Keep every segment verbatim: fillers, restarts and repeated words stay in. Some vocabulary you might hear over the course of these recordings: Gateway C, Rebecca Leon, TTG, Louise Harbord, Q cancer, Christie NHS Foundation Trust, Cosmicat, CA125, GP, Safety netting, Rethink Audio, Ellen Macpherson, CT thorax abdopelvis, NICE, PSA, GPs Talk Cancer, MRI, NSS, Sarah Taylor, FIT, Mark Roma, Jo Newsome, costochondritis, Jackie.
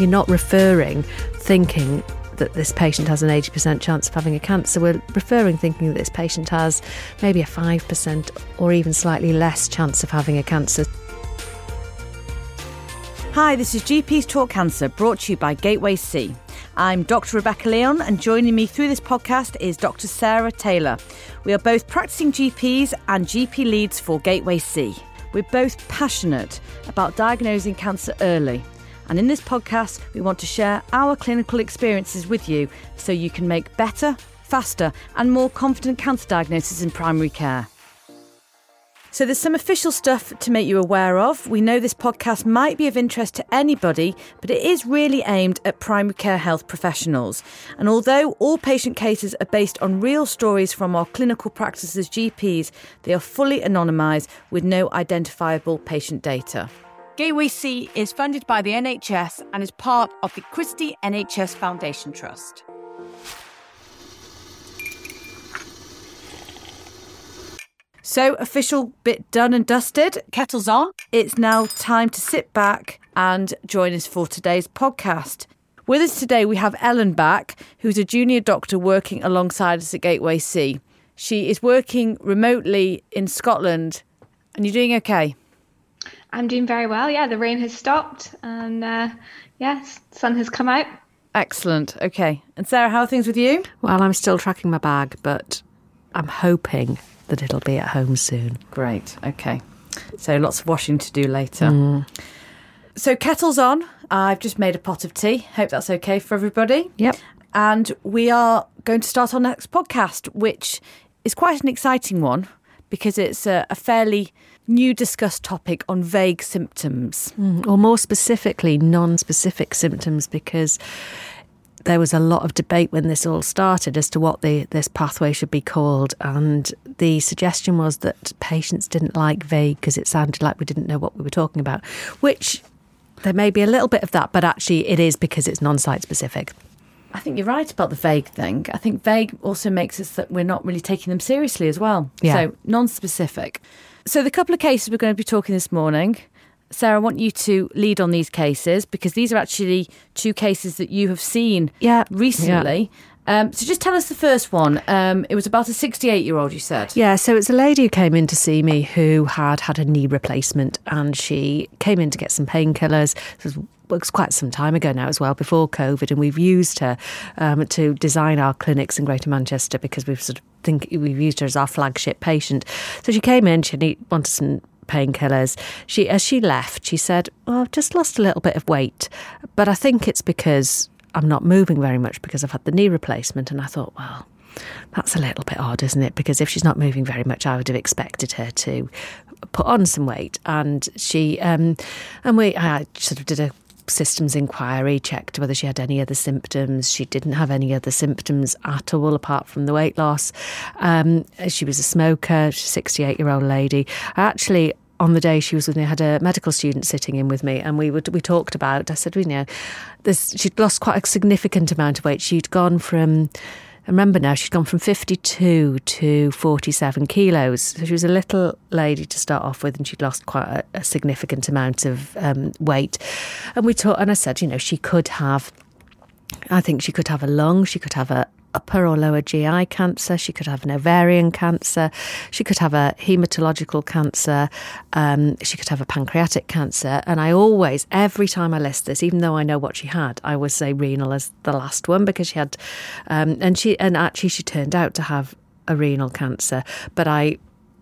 You're not referring thinking that this patient has an eighty percent chance of having a cancer. We're referring thinking that this patient has maybe a five percent or even slightly less chance of having a cancer. Hi, this is G Ps Talk Cancer, brought to you by Gateway C. I'm Doctor Rebecca Leon, and joining me through this podcast is Doctor Sarah Taylor. We are both practicing G Ps and G P leads for Gateway C. We're both passionate about diagnosing cancer early, and in this podcast, we want to share our clinical experiences with you so you can make better, faster, and more confident cancer diagnoses in primary care. So there's some official stuff to make you aware of. We know this podcast might be of interest to anybody, but it is really aimed at primary care health professionals. And although all patient cases are based on real stories from our clinical practice as G Ps, they are fully anonymised with no identifiable patient data. Gateway C is funded by the N H S and is part of the Christie N H S Foundation Trust. So, official bit done and dusted. Kettles on. It's now time to sit back and join us for today's podcast. With us today, we have Ellen back, who's a junior doctor working alongside us at Gateway C. She is working remotely in Scotland. And you're doing okay? I'm doing very well, yeah. The rain has stopped and, uh, yes, sun has come out. Excellent. Okay. And Sarah, how are things with you? Well, I'm still tracking my bag, but I'm hoping that it'll be at home soon. Great. Okay. So lots of washing to do later. Mm. So kettle's on. I've just made a pot of tea. Hope that's okay for everybody. Yep. And we are going to start our next podcast, which is quite an exciting one because it's a, a fairly new discussed topic on vague symptoms. Mm. Or more specifically, non-specific symptoms, because there was a lot of debate when this all started as to what the, this pathway should be called, and the suggestion was that patients didn't like vague because it sounded like we didn't know what we were talking about, which there may be a little bit of that, but actually it is because it's non-site specific. I think you're right about the vague thing. I think vague also makes us that we're not really taking them seriously as well. Yeah. So non-specific. So the couple of cases we're going to be talking this morning, Sarah, I want you to lead on these cases because these are actually two cases that you have seen yeah. recently. Yeah. Um, so just tell us the first one. Um, it was about a sixty-eight-year-old, you said. Yeah, so it's a lady who came in to see me who had had a knee replacement, and she came in to get some painkillers. This was, well, it was quite some time ago now as well, before COVID, and we've used her um, to design our clinics in Greater Manchester because we've sort of think we've used her as our flagship patient. So she came in, she need, wanted some painkillers. She, as she left, she said, "Oh, I've just lost a little bit of weight, but I think it's because I'm not moving very much because I've had the knee replacement." And I thought, well, that's a little bit odd, isn't it? Because if she's not moving very much, I would have expected her to put on some weight. And she, um, and we, I sort of did a systems inquiry, checked whether she had any other symptoms. She didn't have any other symptoms at all apart from the weight loss. Um, she was a smoker, she's a sixty-eight-year-old lady. I actually, on the day she was with me, I had a medical student sitting in with me, and we would, we talked about, I said, you know, this, she'd lost quite a significant amount of weight. She'd gone from, I remember now, she'd gone from fifty-two to forty-seven kilos. So she was a little lady to start off with, and she'd lost quite a, a significant amount of um, weight. And we talked, and I said, you know, she could have, I think she could have a lung, she could have a upper or lower G I cancer, she could have an ovarian cancer, she could have a haematological cancer, um, she could have a pancreatic cancer. And I always, every time I list this, even though I know what she had, I always say renal as the last one because she had, um, and she, and actually she turned out to have a renal cancer, but I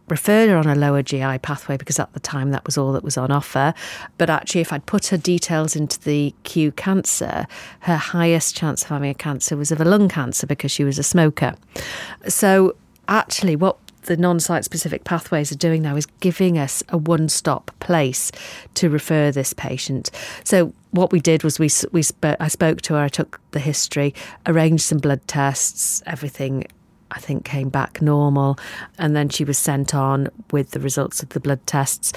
referred her on a lower G I pathway because at the time that was all that was on offer. But actually, if I'd put her details into the Q cancer, her highest chance of having a cancer was of a lung cancer because she was a smoker. So actually what the non-site specific pathways are doing now is giving us a one-stop place to refer this patient. So what we did was we we sp- I spoke to her, I took the history, arranged some blood tests, everything I think came back normal, and then she was sent on with the results of the blood tests.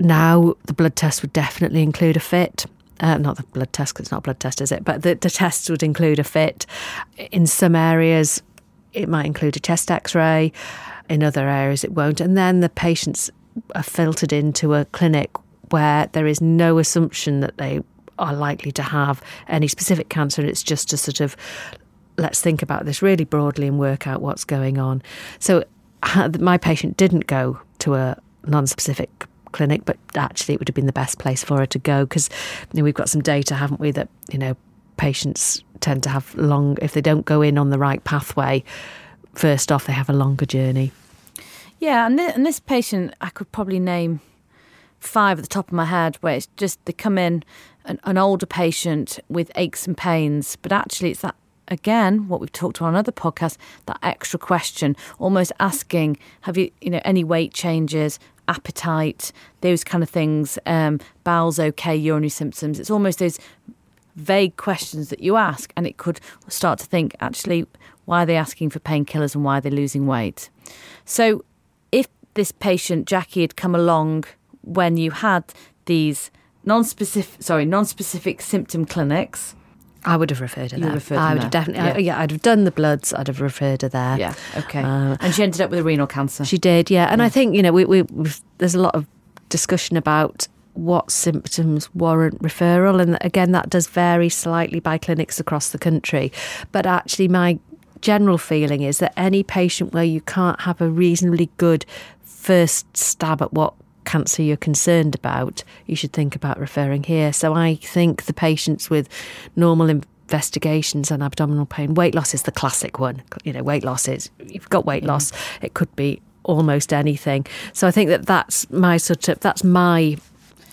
Now the blood test would definitely include a F I T. Uh, not the blood test, because it's not a blood test, is it? But the, the tests would include a F I T. In some areas, it might include a chest X-ray. In other areas, it won't. And then the patients are filtered into a clinic where there is no assumption that they are likely to have any specific cancer, and it's just to sort of, let's think about this really broadly and work out what's going on. So my patient didn't go to a non-specific clinic, but actually it would have been the best place for her to go, because you know, we've got some data, haven't we, that you know patients tend to have long, if they don't go in on the right pathway first off, they have a longer journey. Yeah, and, th- and this patient, I could probably name five at the top of my head, where it's just they come in, an, an older patient with aches and pains, but actually it's that, again, what we've talked about on other podcasts, that extra question, almost asking, have you, you know, any weight changes, appetite, those kind of things, um, bowels okay, urinary symptoms. It's almost those vague questions that you ask, and it could start to think, actually, why are they asking for painkillers and why are they losing weight? So if this patient, Jackie, had come along when you had these non-specific, sorry, non-specific symptom clinics, I would have referred her there. You referred her there. I would have definitely, yeah. I, yeah, I'd have done the bloods, I'd have referred her there. Yeah, okay. Uh, and she ended up with a renal cancer. She did, yeah. And yeah. I think, you know, we, we we've, there's a lot of discussion about what symptoms warrant referral. And again, that does vary slightly by clinics across the country. But actually, my general feeling is that any patient where you can't have a reasonably good first stab at what cancer you're concerned about, you should think about referring here. So I think the patients with normal investigations and abdominal pain, weight loss is the classic one. You know, weight loss is, you've got weight yeah. loss, it could be almost anything. So I think that that's my sort of, that's my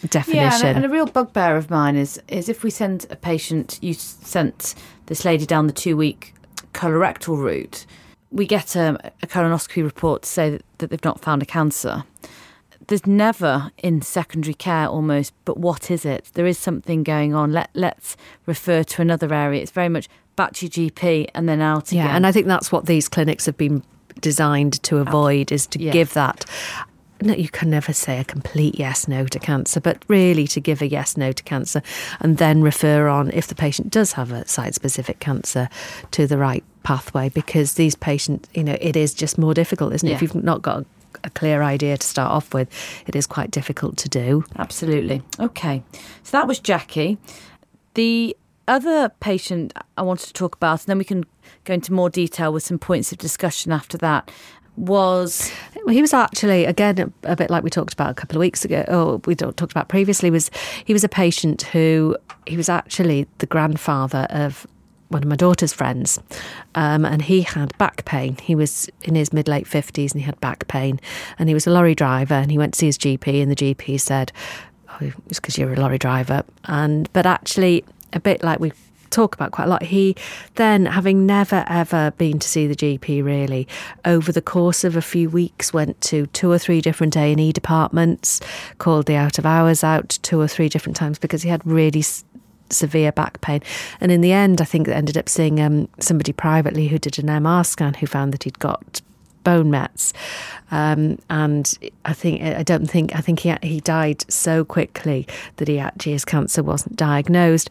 definition. Yeah, and a, and a real bugbear of mine is, is if we send a patient, you sent this lady down the two-week colorectal route, we get um, a colonoscopy report to say that, that they've not found a cancer. There's never in secondary care almost, but what is it? There is something going on. Let, let's refer to another area. It's very much back to your G P and then out again. Yeah, and I think that's what these clinics have been designed to avoid, is to yes. give that. No, you can never say a complete yes-no to cancer, but really to give a yes-no to cancer and then refer on, if the patient does have a site-specific cancer, to the right pathway, because these patients, you know, it is just more difficult, isn't it? Yeah. If you've not got a a clear idea to start off with, it is quite difficult to do. Absolutely. Okay, so that was Jackie. The other patient I wanted to talk about, and then we can go into more detail with some points of discussion after that, was... He was actually, again, a bit like we talked about a couple of weeks ago, or we talked about previously, was he was a patient who, he was actually the grandfather of one of my daughter's friends, um, and he had back pain. He was in his mid-late fifties and he had back pain, and he was a lorry driver, and he went to see his G P, and the G P said, oh, it's because you're a lorry driver. And but actually, a bit like we talk about quite a lot, he then, having never ever been to see the G P really, over the course of a few weeks went to two or three different A and E departments, called the out of hours out two or three different times because he had really severe back pain. And in the end, I think they ended up seeing um, somebody privately who did an M R scan, who found that he'd got bone mets. Um, and I think, I don't think, I think he he died so quickly that he actually, his cancer wasn't diagnosed.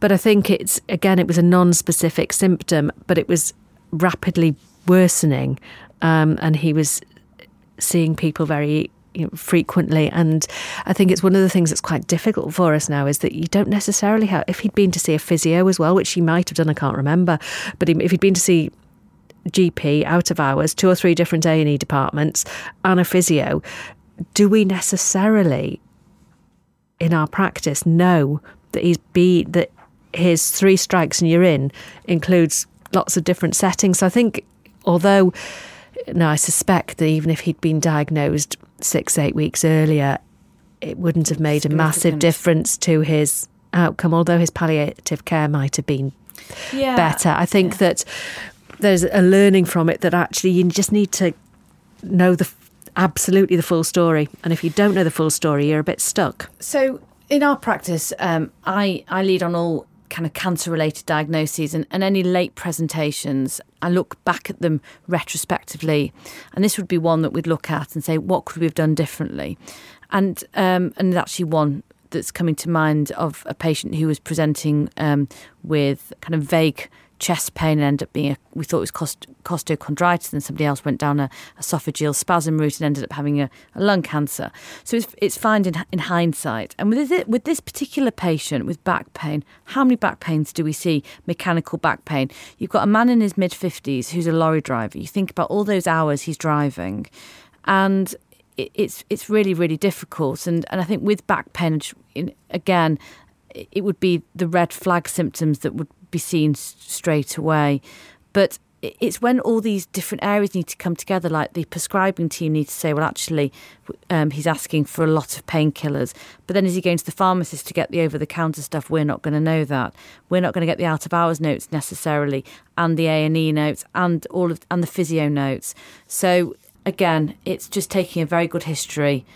But I think it's, again, it was a non-specific symptom, but it was rapidly worsening. Um, and he was seeing people very frequently, and I think it's one of the things that's quite difficult for us now, is that you don't necessarily have, if he'd been to see a physio as well, which he might have done, I can't remember, but if he'd been to see G P, out of hours, two or three different A and E departments and a physio, do we necessarily in our practice know that he's be that his three strikes and you're in includes lots of different settings? So I think, although no, I suspect that even if he'd been diagnosed six, eight weeks earlier, it wouldn't have made a massive difference to his outcome, although his palliative care might have been yeah. better. I think yeah. that there's a learning from it, that actually you just need to know the absolutely the full story. And if you don't know the full story, you're a bit stuck. So in our practice, um, I, I lead on all kind of cancer-related diagnoses and, and any late presentations. I look back at them retrospectively, and this would be one that we'd look at and say, what could we have done differently? And um, and actually one that's coming to mind of a patient who was presenting um, with kind of vague chest pain and ended up being, a, we thought it was cost, costochondritis, and somebody else went down a esophageal spasm route and ended up having a, a lung cancer. So it's, it's fine in, in hindsight. And with this, with this particular patient with back pain, how many back pains do we see? Mechanical back pain. You've got a man in his mid fifties who's a lorry driver. You think about all those hours he's driving, and it, it's it's really, really difficult. And, and I think with back pain, in, again, it would be the red flag symptoms that would be seen straight away. But it's when all these different areas need to come together, like the prescribing team need to say, well, actually, um, he's asking for a lot of painkillers. But then is he going to the pharmacist to get the over-the-counter stuff? We're not going to know that. We're not going to get the out-of-hours notes necessarily, and the A and E notes, and all of and the physio notes. So, again, it's just taking a very good history,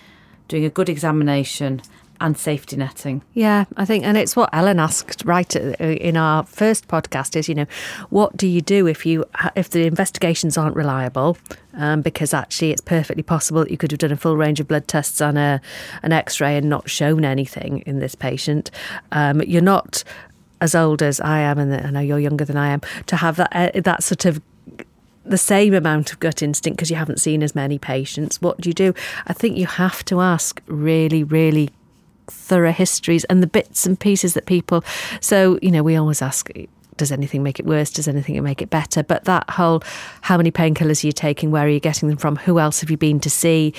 doing a good examination, and safety netting. Yeah, I think, and it's what Ellen asked right in our first podcast is, you know, what do you do if you if the investigations aren't reliable? Um, because actually, it's perfectly possible that you could have done a full range of blood tests and a an X-ray and not shown anything in this patient. Um, you're not as old as I am, and I know you're younger than I am, to have that uh, that sort of the same amount of gut instinct because you haven't seen as many patients. What do you do? I think you have to ask really, really thorough histories and the bits and pieces that people, so you know, we always ask, does anything make it worse, does anything make it better? But that whole, how many painkillers are you taking, where are you getting them from, who else have you been to see,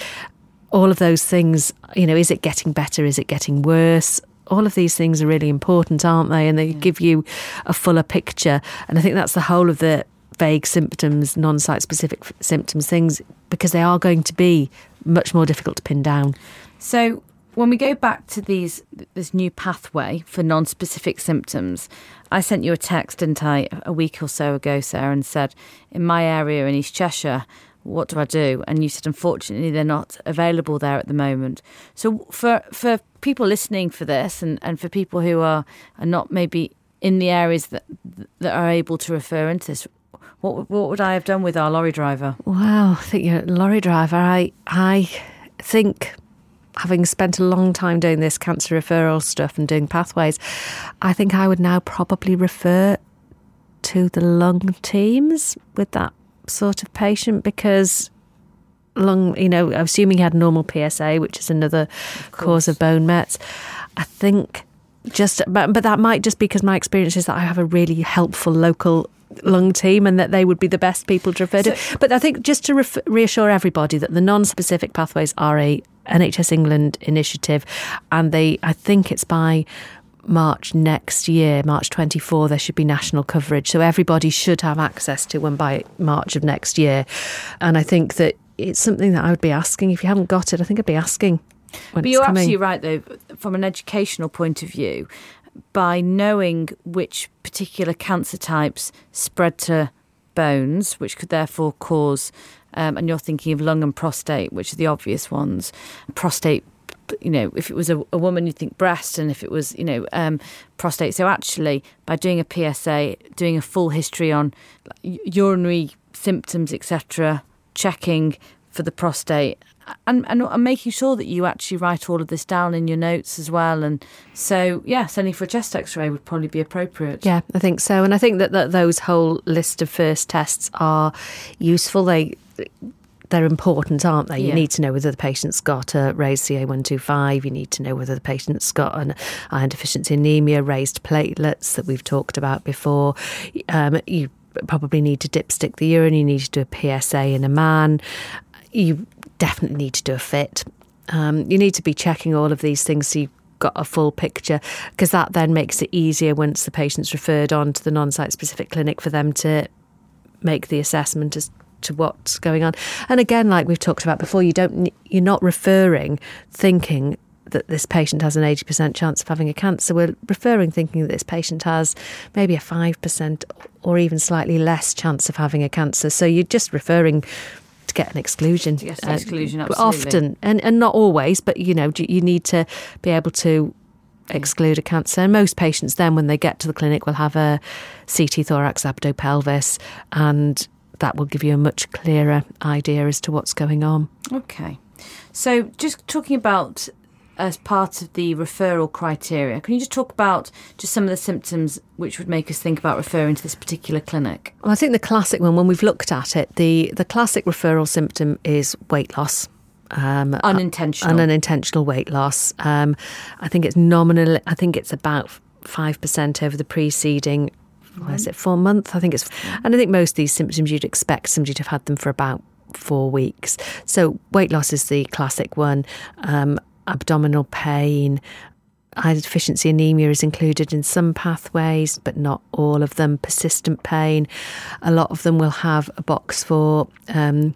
all of those things, you know, is it getting better, is it getting worse? All of these things are really important, aren't they? And they yeah. give you a fuller picture. And I think that's the whole of the vague symptoms, non-site specific symptoms things, because they are going to be much more difficult to pin down. So when we go back to these, this new pathway for non-specific symptoms, I sent you a text, didn't I, a week or so ago, Sarah, and said, in my area in East Cheshire, what do I do? And you said, unfortunately, they're not available there at the moment. So for for people listening for this, and, and for people who are, are not maybe in the areas that that are able to refer into this, what what would I have done with our lorry driver? Wow, I think you're a lorry driver. I I think, having spent a long time doing this cancer referral stuff and doing pathways, I think I would now probably refer to the lung teams with that sort of patient, because lung, you know, assuming he had normal P S A, which is another of cause of bone mets, I think just, but, but that might just be because my experience is that I have a really helpful local lung team and that they would be the best people to refer so, to. But I think just to ref- reassure everybody that the non-specific pathways are a N H S England initiative, and they, I think it's by March next year, March twenty-four, there should be national coverage. So everybody should have access to one by March of next year. And I think that it's something that I would be asking. If you haven't got it, I think I'd be asking when but it's you're coming. Absolutely right, though, from an educational point of view, by knowing which particular cancer types spread to bones, which could therefore cause, um, and you're thinking of lung and prostate, which are the obvious ones. Prostate, you know, if it was a, a woman, you'd think breast, and if it was, you know, um, prostate. So actually, by doing a P S A, doing a full history on urinary symptoms, et cetera, checking for the prostate, and, and and making sure that you actually write all of this down in your notes as well. And so, yeah, sending for a chest X-ray would probably be appropriate. Yeah, I think so. And I think that, that those whole list of first tests are useful. They, they're important, aren't they? You yeah. need to know whether the patient's got a raised C A one twenty-five. You need to know whether the patient's got an iron deficiency anemia, raised platelets that we've talked about before. Um, you probably need to dipstick the urine. You need to do a P S A in a man. You definitely need to do a F I T. Um, you need to be checking all of these things so you've got a full picture, because that then makes it easier once the patient's referred on to the non-site specific clinic for them to make the assessment as to what's going on. And again, like we've talked about before, you don't, you're not referring thinking that this patient has an eighty percent chance of having a cancer. We're referring thinking that this patient has maybe a five percent or even slightly less chance of having a cancer. So you're just referring to get an exclusion, to get an exclusion, uh, often and, and not always, but you know, you need to be able to exclude a cancer. And most patients then, when they get to the clinic, will have a C T thorax abdopelvis, and that will give you a much clearer idea as to what's going on. Okay, so just talking about as part of the referral criteria. Can you just talk about just some of the symptoms which would make us think about referring to this particular clinic? Well, I think the classic one, when we've looked at it, the, the classic referral symptom is weight loss. Um, unintentional. Uh, unintentional weight loss. Um, I think it's nominal. I think it's about five percent over the preceding, mm-hmm. what is it, four months? I think it's, mm-hmm. and I think most of these symptoms you'd expect somebody to have had them for about four weeks. So weight loss is the classic one. Um, abdominal pain, iron deficiency anemia is included in some pathways, but not all of them. Persistent pain. A lot of them will have a box for um,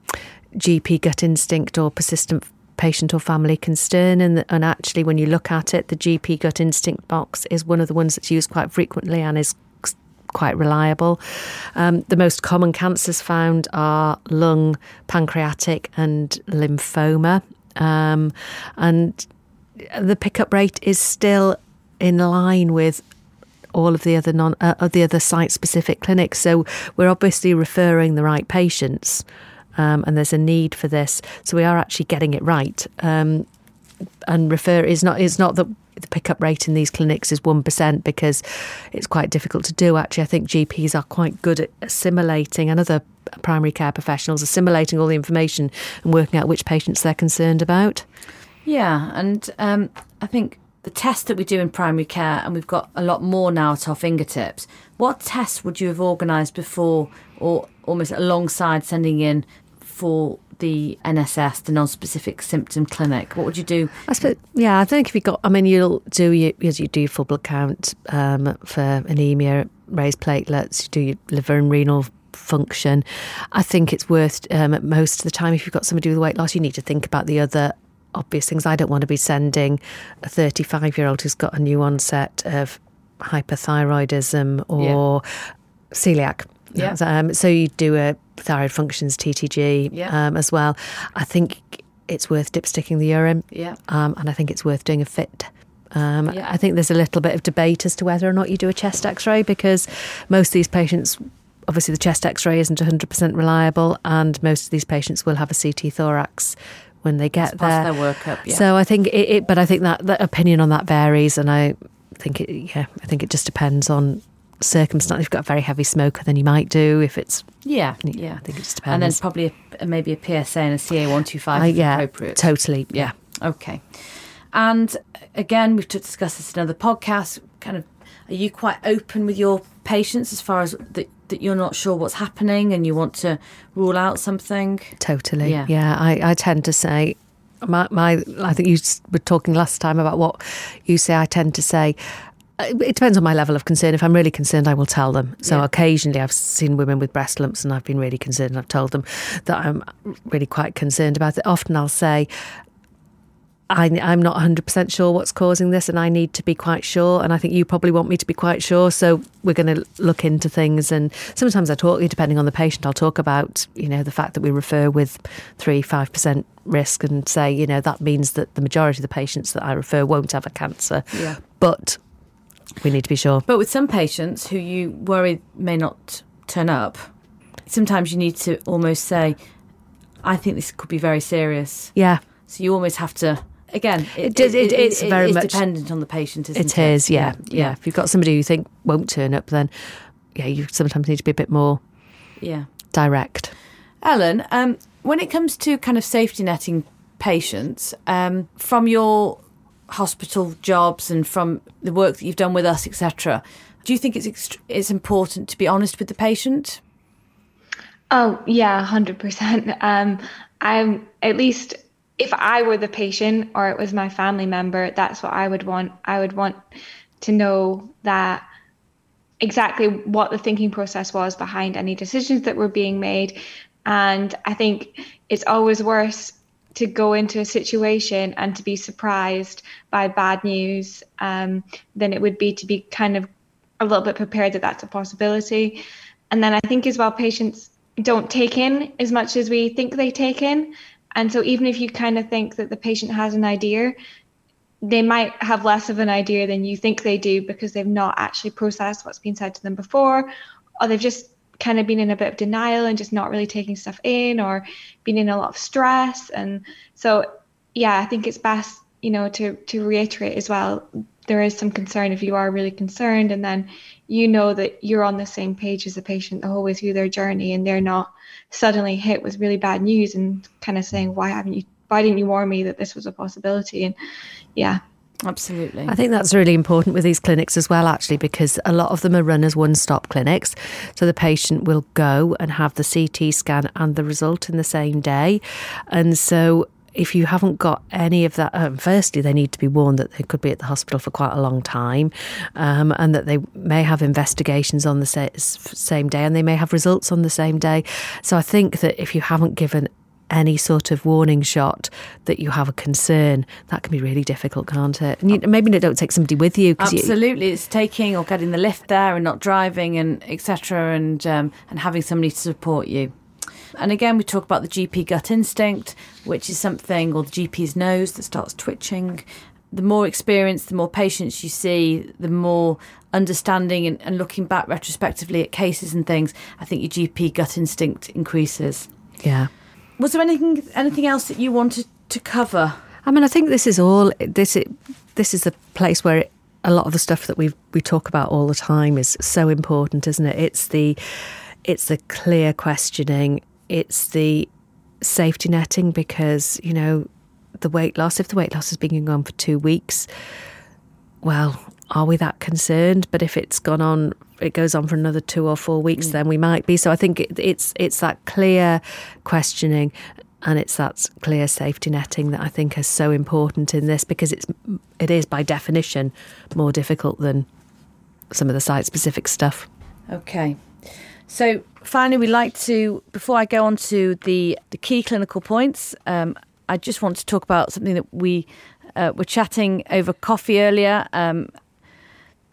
G P gut instinct or persistent patient or family concern. And, and actually, when you look at it, the G P gut instinct box is one of the ones that's used quite frequently and is quite reliable. Um, the most common cancers found are lung, pancreatic and lymphoma. Um, and the pickup rate is still in line with all of the other non uh, of the other site-specific clinics. So we're obviously referring the right patients, um, and there's a need for this. So we are actually getting it right. Um, and refer is not it's not that the pickup rate in these clinics is one percent, because it's quite difficult to do. Actually, I think G Ps are quite good at assimilating, and other primary care professionals, assimilating all the information and working out which patients they're concerned about. Yeah, and um, I think the tests that we do in primary care, and we've got a lot more now at our fingertips, what tests would you have organised before, or almost alongside sending in for the N S S, the non-specific symptom clinic? What would you do? I suppose, yeah, I think if you got, I mean, you'll do you you do full blood count um, for anaemia, raised platelets, you do your liver and renal function. I think it's worth um, most of the time, if you've got somebody with weight loss, you need to think about the other obvious things. I don't want to be sending a thirty-five-year-old who's got a new onset of hyperthyroidism or yeah. celiac. Yeah. Um, so you do a thyroid functions T T G yeah. um, as well. I think it's worth dipsticking the urine, yeah. um, and I think it's worth doing a F I T. Um, yeah. I think there's a little bit of debate as to whether or not you do a chest X-ray, because most of these patients, obviously the chest X-ray isn't one hundred percent reliable, and most of these patients will have a C T thorax when they get there. Their workup, yeah. So I think, it, it but I think that, that opinion on that varies, and I think it, yeah, I think it just depends on circumstance. If you've got a very heavy smoker, then you might do. If it's yeah, yeah, I think it just depends. And then probably a, maybe a P S A and a C A one twenty-five uh, yeah, appropriate. Totally, yeah. Okay. And again, we've discussed this in other podcasts. Kind of, are you quite open with your patients as far as that that you're not sure what's happening and you want to rule out something? Totally, yeah. yeah I I tend to say my my. I think you were talking last time about what you say. I tend to say, it depends on my level of concern. If I'm really concerned, I will tell them. So yeah. occasionally I've seen women with breast lumps and I've been really concerned, and I've told them that I'm really quite concerned about it. Often I'll say, I, I'm not one hundred percent sure what's causing this, and I need to be quite sure, and I think you probably want me to be quite sure, so we're going to look into things. And sometimes I talk, depending on the patient, I'll talk about, you know, the fact that we refer with three, five percent risk, and say, you know, that means that the majority of the patients that I refer won't have a cancer. Yeah. But we need to be sure. But with some patients who you worry may not turn up, sometimes you need to almost say, I think this could be very serious. Yeah. So you almost have to, again, it, it, it, it, it's it, very it is much dependent on the patient, isn't it? It is, yeah, yeah. Yeah. If you've got somebody who you think won't turn up, then, yeah, you sometimes need to be a bit more yeah. direct. Ellen, um, when it comes to kind of safety netting patients, um, from your hospital jobs and from the work that you've done with us, et cetera, do you think it's ext- it's important to be honest with the patient? Oh yeah, one hundred percent. Um, I'm at least if I were the patient or it was my family member, that's what I would want. I would want to know that exactly what the thinking process was behind any decisions that were being made, and I think it's always worse to go into a situation and to be surprised by bad news um, than it would be to be kind of a little bit prepared that that's a possibility. And then I think as well, patients don't take in as much as we think they take in. And so even if you kind of think that the patient has an idea, they might have less of an idea than you think they do, because they've not actually processed what's been said to them before, or they've just kind of been in a bit of denial and just not really taking stuff in, or been in a lot of stress. And so, yeah, I think it's best you know, to, to reiterate as well, there is some concern if you are really concerned, and then you know that you're on the same page as the patient the whole way through their journey, and they're not suddenly hit with really bad news and kind of saying, why haven't you, why didn't you warn me that this was a possibility? And yeah. Absolutely. I think that's really important with these clinics as well, actually, because a lot of them are run as one-stop clinics. So the patient will go and have the C T scan and the result in the same day. And so if you haven't got any of that, um, firstly, they need to be warned that they could be at the hospital for quite a long time, um, and that they may have investigations on the sa- same day, and they may have results on the same day. So I think that if you haven't given any sort of warning shot that you have a concern, that can be really difficult, can't it? And you, maybe you don't take somebody with you. Absolutely, you, it's taking or getting the lift there and not driving and et cetera, and um, and having somebody to support you. And again, we talk about the G P gut instinct, which is something, or the G P's nose that starts twitching. The more experience, the more patients you see, the more understanding and, and looking back retrospectively at cases and things, I think your G P gut instinct increases. Yeah. Was there anything anything else that you wanted to cover? I mean, I think this is all, this it, this is the place where it, a lot of the stuff that we we talk about all the time is so important, isn't it? It's the it's the clear questioning, it's the safety netting, because, you know, the weight loss, if the weight loss has been going on for two weeks, well, are we that concerned? But if it's gone on, it goes on for another two or four weeks, mm. then we might be. So I think it, it's it's that clear questioning, and it's that clear safety netting that I think is so important in this, because it's it is by definition more difficult than some of the site-specific stuff. Okay. So finally, we'd like to, before I go on to the, the key clinical points, um, I just want to talk about something that we uh, were chatting over coffee earlier. Um,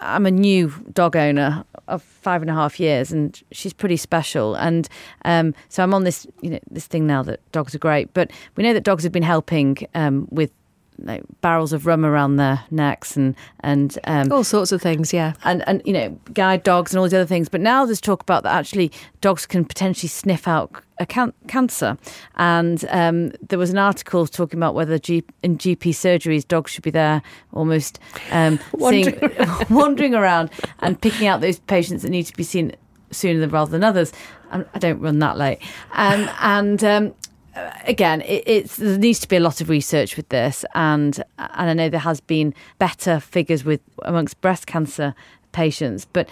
I'm a new dog owner of five and a half years, and she's pretty special. And um, so I'm on this, you know, this thing now that dogs are great, but we know that dogs have been helping um, with like, barrels of rum around their necks and and um, all sorts of things, yeah, and and you know, guide dogs and all these other things. But now there's talk about that actually dogs can potentially sniff out a can- cancer. And um, there was an article talking about whether G- in G P surgeries dogs should be there almost um, wandering, seeing, around. wandering around and picking out those patients that need to be seen sooner rather than others. I'm, I don't run that late, um, and. Um, Again, it, it's, there needs to be a lot of research with this, and and I know there has been better figures with amongst breast cancer patients, but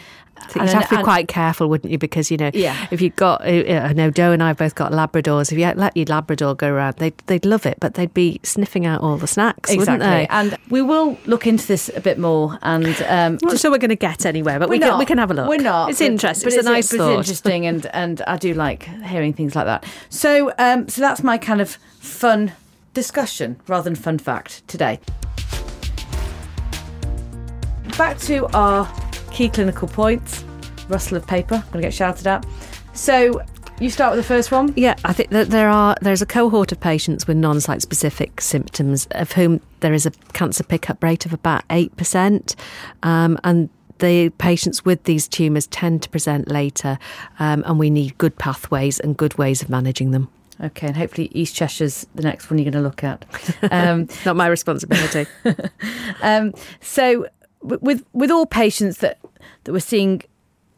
so you'd have to be quite careful, wouldn't you? Because, you know, yeah. if you've got, I know Jo and I have both got Labradors. If you let your Labrador go around, they'd, they'd love it, but they'd be sniffing out all the snacks, exactly. wouldn't they? And we will look into this a bit more. And um, not just, sure we're going to get anywhere, but we can, we can have a look. We're not. It's but, interesting. But it's, it's a nice thought. It's interesting, and, and I do like hearing things like that. So, um, so that's my kind of fun discussion rather than fun fact today. Back to our key clinical points. Rustle of paper. I'm going to get shouted at. So you start with the first one. Yeah, I think that there are there's a cohort of patients with non-site specific symptoms, of whom there is a cancer pickup rate of about eight percent, um, and the patients with these tumours tend to present later, um, and we need good pathways and good ways of managing them. Okay, and hopefully East Cheshire's the next one you're going to look at. Um, Not my responsibility. um, so. With with all patients that, that we're seeing,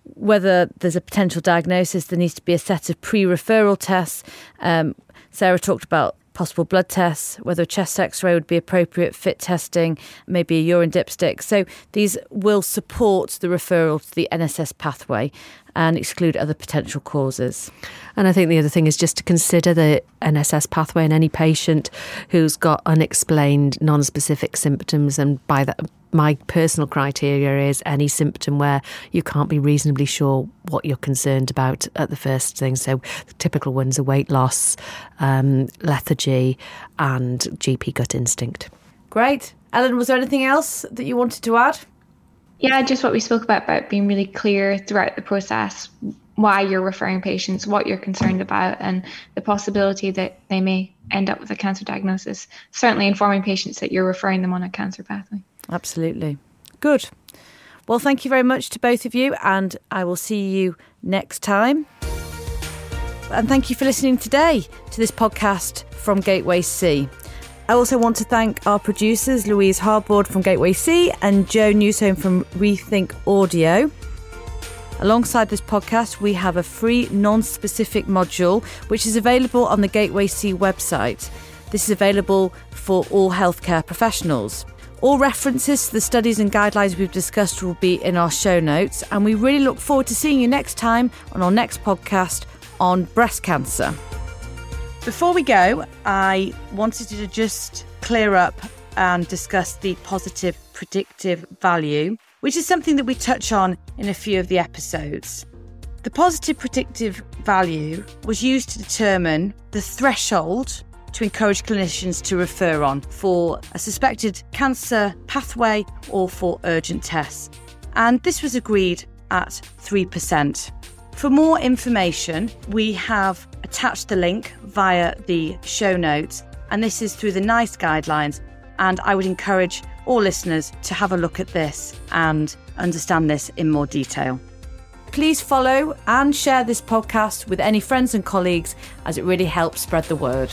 whether there's a potential diagnosis, there needs to be a set of pre-referral tests. Um, Sarah talked about possible blood tests, whether a chest x-ray would be appropriate, fit testing, maybe a urine dipstick. So these will support the referral to the N S S pathway and exclude other potential causes. And I think the other thing is just to consider the N S S pathway in any patient who's got unexplained non-specific symptoms. And by that, my personal criteria is any symptom where you can't be reasonably sure what you're concerned about at the first thing. So the typical ones are weight loss, um, lethargy, and G P gut instinct. Great. Ellen, was there anything else that you wanted to add? Yeah, just what we spoke about, about being really clear throughout the process why you're referring patients, what you're concerned about, and the possibility that they may end up with a cancer diagnosis. Certainly informing patients that you're referring them on a cancer pathway. Absolutely. Good. Well, thank you very much to both of you, and I will see you next time. And thank you for listening today to this podcast from Gateway C. I also want to thank our producers, Louise Harbord from Gateway C and Jo Newsome from Rethink Audio. Alongside this podcast, we have a free non-specific module, which is available on the Gateway C website. This is available for all healthcare professionals. All references to the studies and guidelines we've discussed will be in our show notes, and we really look forward to seeing you next time on our next podcast on breast cancer. Before we go, I wanted to just clear up and discuss the positive predictive value, which is something that we touch on in a few of the episodes. The positive predictive value was used to determine the threshold to encourage clinicians to refer on for a suspected cancer pathway or for urgent tests. And this was agreed at three percent. For more information, we have attached the link via the show notes, and this is through the NICE guidelines. And I would encourage all listeners to have a look at this and understand this in more detail. Please follow and share this podcast with any friends and colleagues, as it really helps spread the word.